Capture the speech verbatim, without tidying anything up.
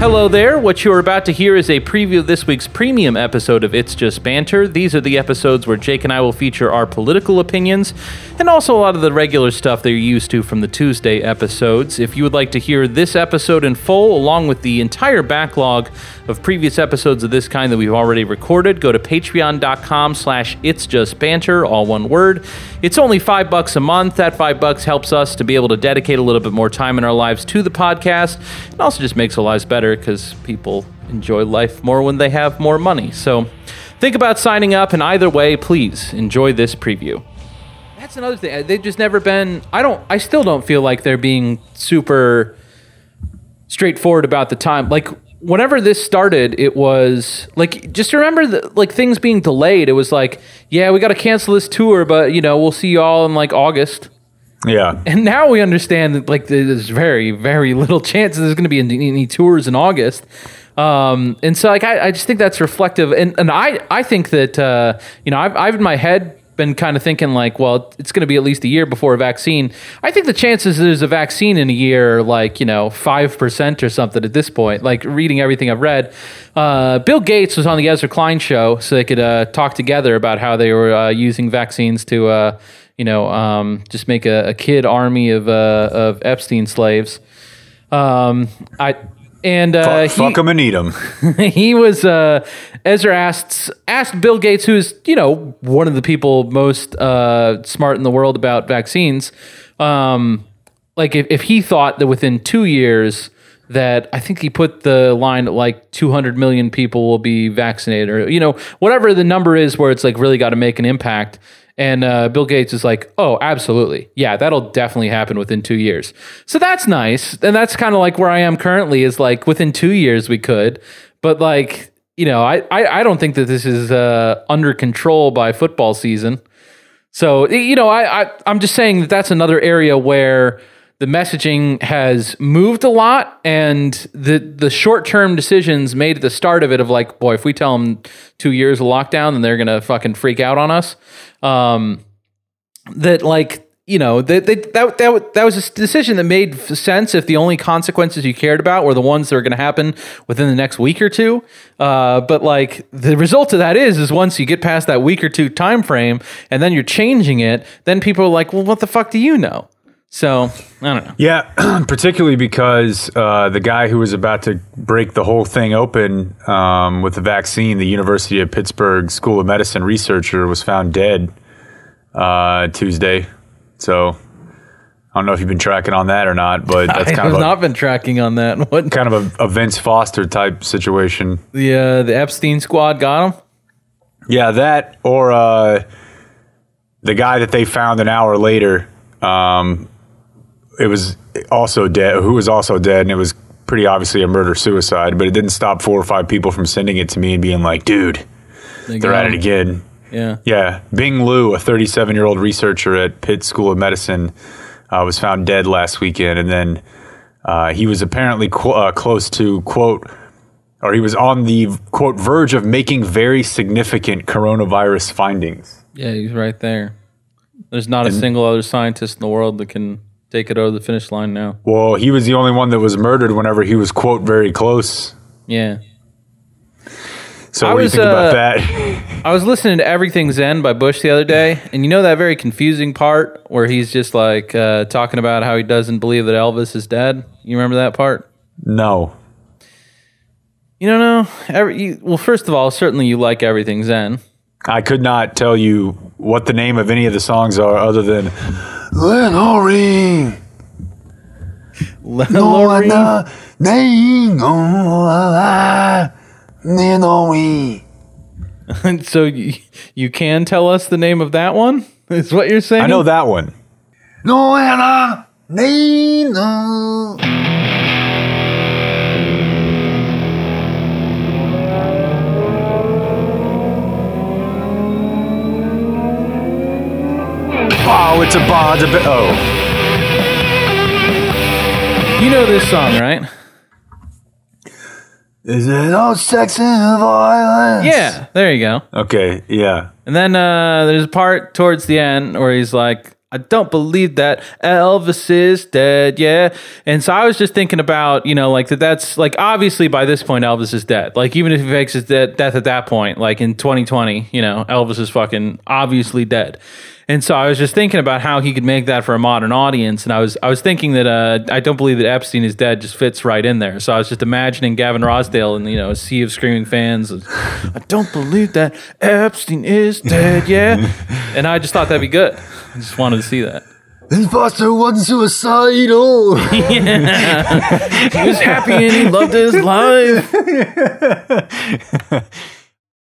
Hello there. What you're about to hear is a preview of this week's premium episode of It's Just Banter. These are the episodes where Jake and I will feature our political opinions and also a lot of the regular stuff that you're used to from the Tuesday episodes. If you would like to hear this episode in full, along with the entire backlog of previous episodes of this kind that we've already recorded, go to patreon.com slash It's Just Banter, all one word. It's only five bucks a month. That five bucks helps us to be able to dedicate a little bit more time in our lives to the podcast. It also just makes our lives better, because people enjoy life more when they have more money. So think about signing up, and either way, please enjoy this preview. That's another thing. They've just never been... I don't. I still don't feel like they're being super straightforward about the time. Like, whenever this started, it was... Like, just remember, the, like, things being delayed. It was like, yeah, we got to cancel this tour, but, you know, we'll see y'all in, like, August. Yeah. And now we understand that, like, there's very, very little chance that there's going to be any tours in August. Um, and so, like, I, I just think that's reflective. And and I, I think that, uh, you know, I've, I've in my head been kind of thinking, like, well, it's going to be at least a year before a vaccine. I think the chances there's a vaccine in a year are, like, you know, five percent or something at this point, like, reading everything I've read. Uh, Bill Gates was on the Ezra Klein show, so they could uh, talk together about how they were uh, using vaccines to... Uh, you know, um, just make a, a kid army of uh, of Epstein slaves. Um, I and uh, fuck, he, fuck 'em and eat 'em. He was uh, Ezra asked asked Bill Gates, who's, you know, one of the people most uh, smart in the world about vaccines, um, like if, if he thought that within two years that I think he put the line at like two hundred million people will be vaccinated, or, you know, whatever the number is, where it's like really got to make an impact. And uh, Bill Gates is like, oh, absolutely. Yeah, that'll definitely happen within two years. So that's nice. And that's kind of like where I am currently, is like within two years we could. But, like, you know, I, I, I don't think that this is uh, under control by football season. So, you know, I, I, I'm just saying that that's another area where the messaging has moved a lot, and the the short-term decisions made at the start of it of like, boy, if we tell them two years of lockdown, then they're going to fucking freak out on us. Um, that, like, you know, they, they, that, that, that was a decision that made sense if the only consequences you cared about were the ones that are going to happen within the next week or two. Uh, but, like, the result of that is, is once you get past that week or two time frame and then you're changing it, then people are like, well, what the fuck do you know? So, I don't know. Yeah, particularly because uh, the guy who was about to break the whole thing open um, with the vaccine, the University of Pittsburgh School of Medicine researcher, was found dead uh, Tuesday. So, I don't know if you've been tracking on that or not, but that's kind I of I have not a, been tracking on that. What? Kind of a, a Vince Foster type situation. The, uh, the Epstein squad got him? Yeah, that or uh, the guy that they found an hour later. Um, It was also dead, who was also dead, and it was pretty obviously a murder-suicide, but it didn't stop four or five people from sending it to me and being like, dude, they they're at it again. Yeah. Yeah. Bing Lu, a thirty-seven-year-old researcher at Pitt School of Medicine, uh, was found dead last weekend, and then uh, he was apparently qu- uh, close to, quote, or he was on the, quote, verge of making very significant coronavirus findings. Yeah, he's right there. There's not and, a single other scientist in the world that can... take it over the finish line now. Well, he was the only one that was murdered whenever he was, quote, very close. Yeah. So I what was, do you think uh, about that? I was listening to Everything Zen by Bush the other day, and you know that very confusing part where he's just like uh, talking about how he doesn't believe that Elvis is dead? You remember that part? No. You don't know? Every, you, well, first of all, certainly you like Everything Zen. I could not tell you what the name of any of the songs are other than... Lenore. Lenore. So you, you can tell us the name of that one? Is what you're saying? I know that one. No, Anna, Nino. Oh, it's a bond. Ba- oh. You know this song, right? Is it all sex and violence? Yeah, there you go. Okay, yeah. And then uh, there's a part towards the end where he's like, I don't believe that Elvis is dead. Yeah. And so I was just thinking about, you know, like that, that's like, obviously by this point, Elvis is dead. Like, even if he fakes his de- death at that point, like in twenty twenty, you know, Elvis is fucking obviously dead. And so I was just thinking about how he could make that for a modern audience. And I was, I was thinking that, uh, I don't believe that Epstein is dead just fits right in there. So I was just imagining Gavin Rossdale and, you know, a sea of screaming fans. And, I don't believe that Epstein is dead. Yeah. And I just thought that'd be good. I just wanted to see that. This Foster wasn't suicidal. Yeah. He was happy and he loved his life.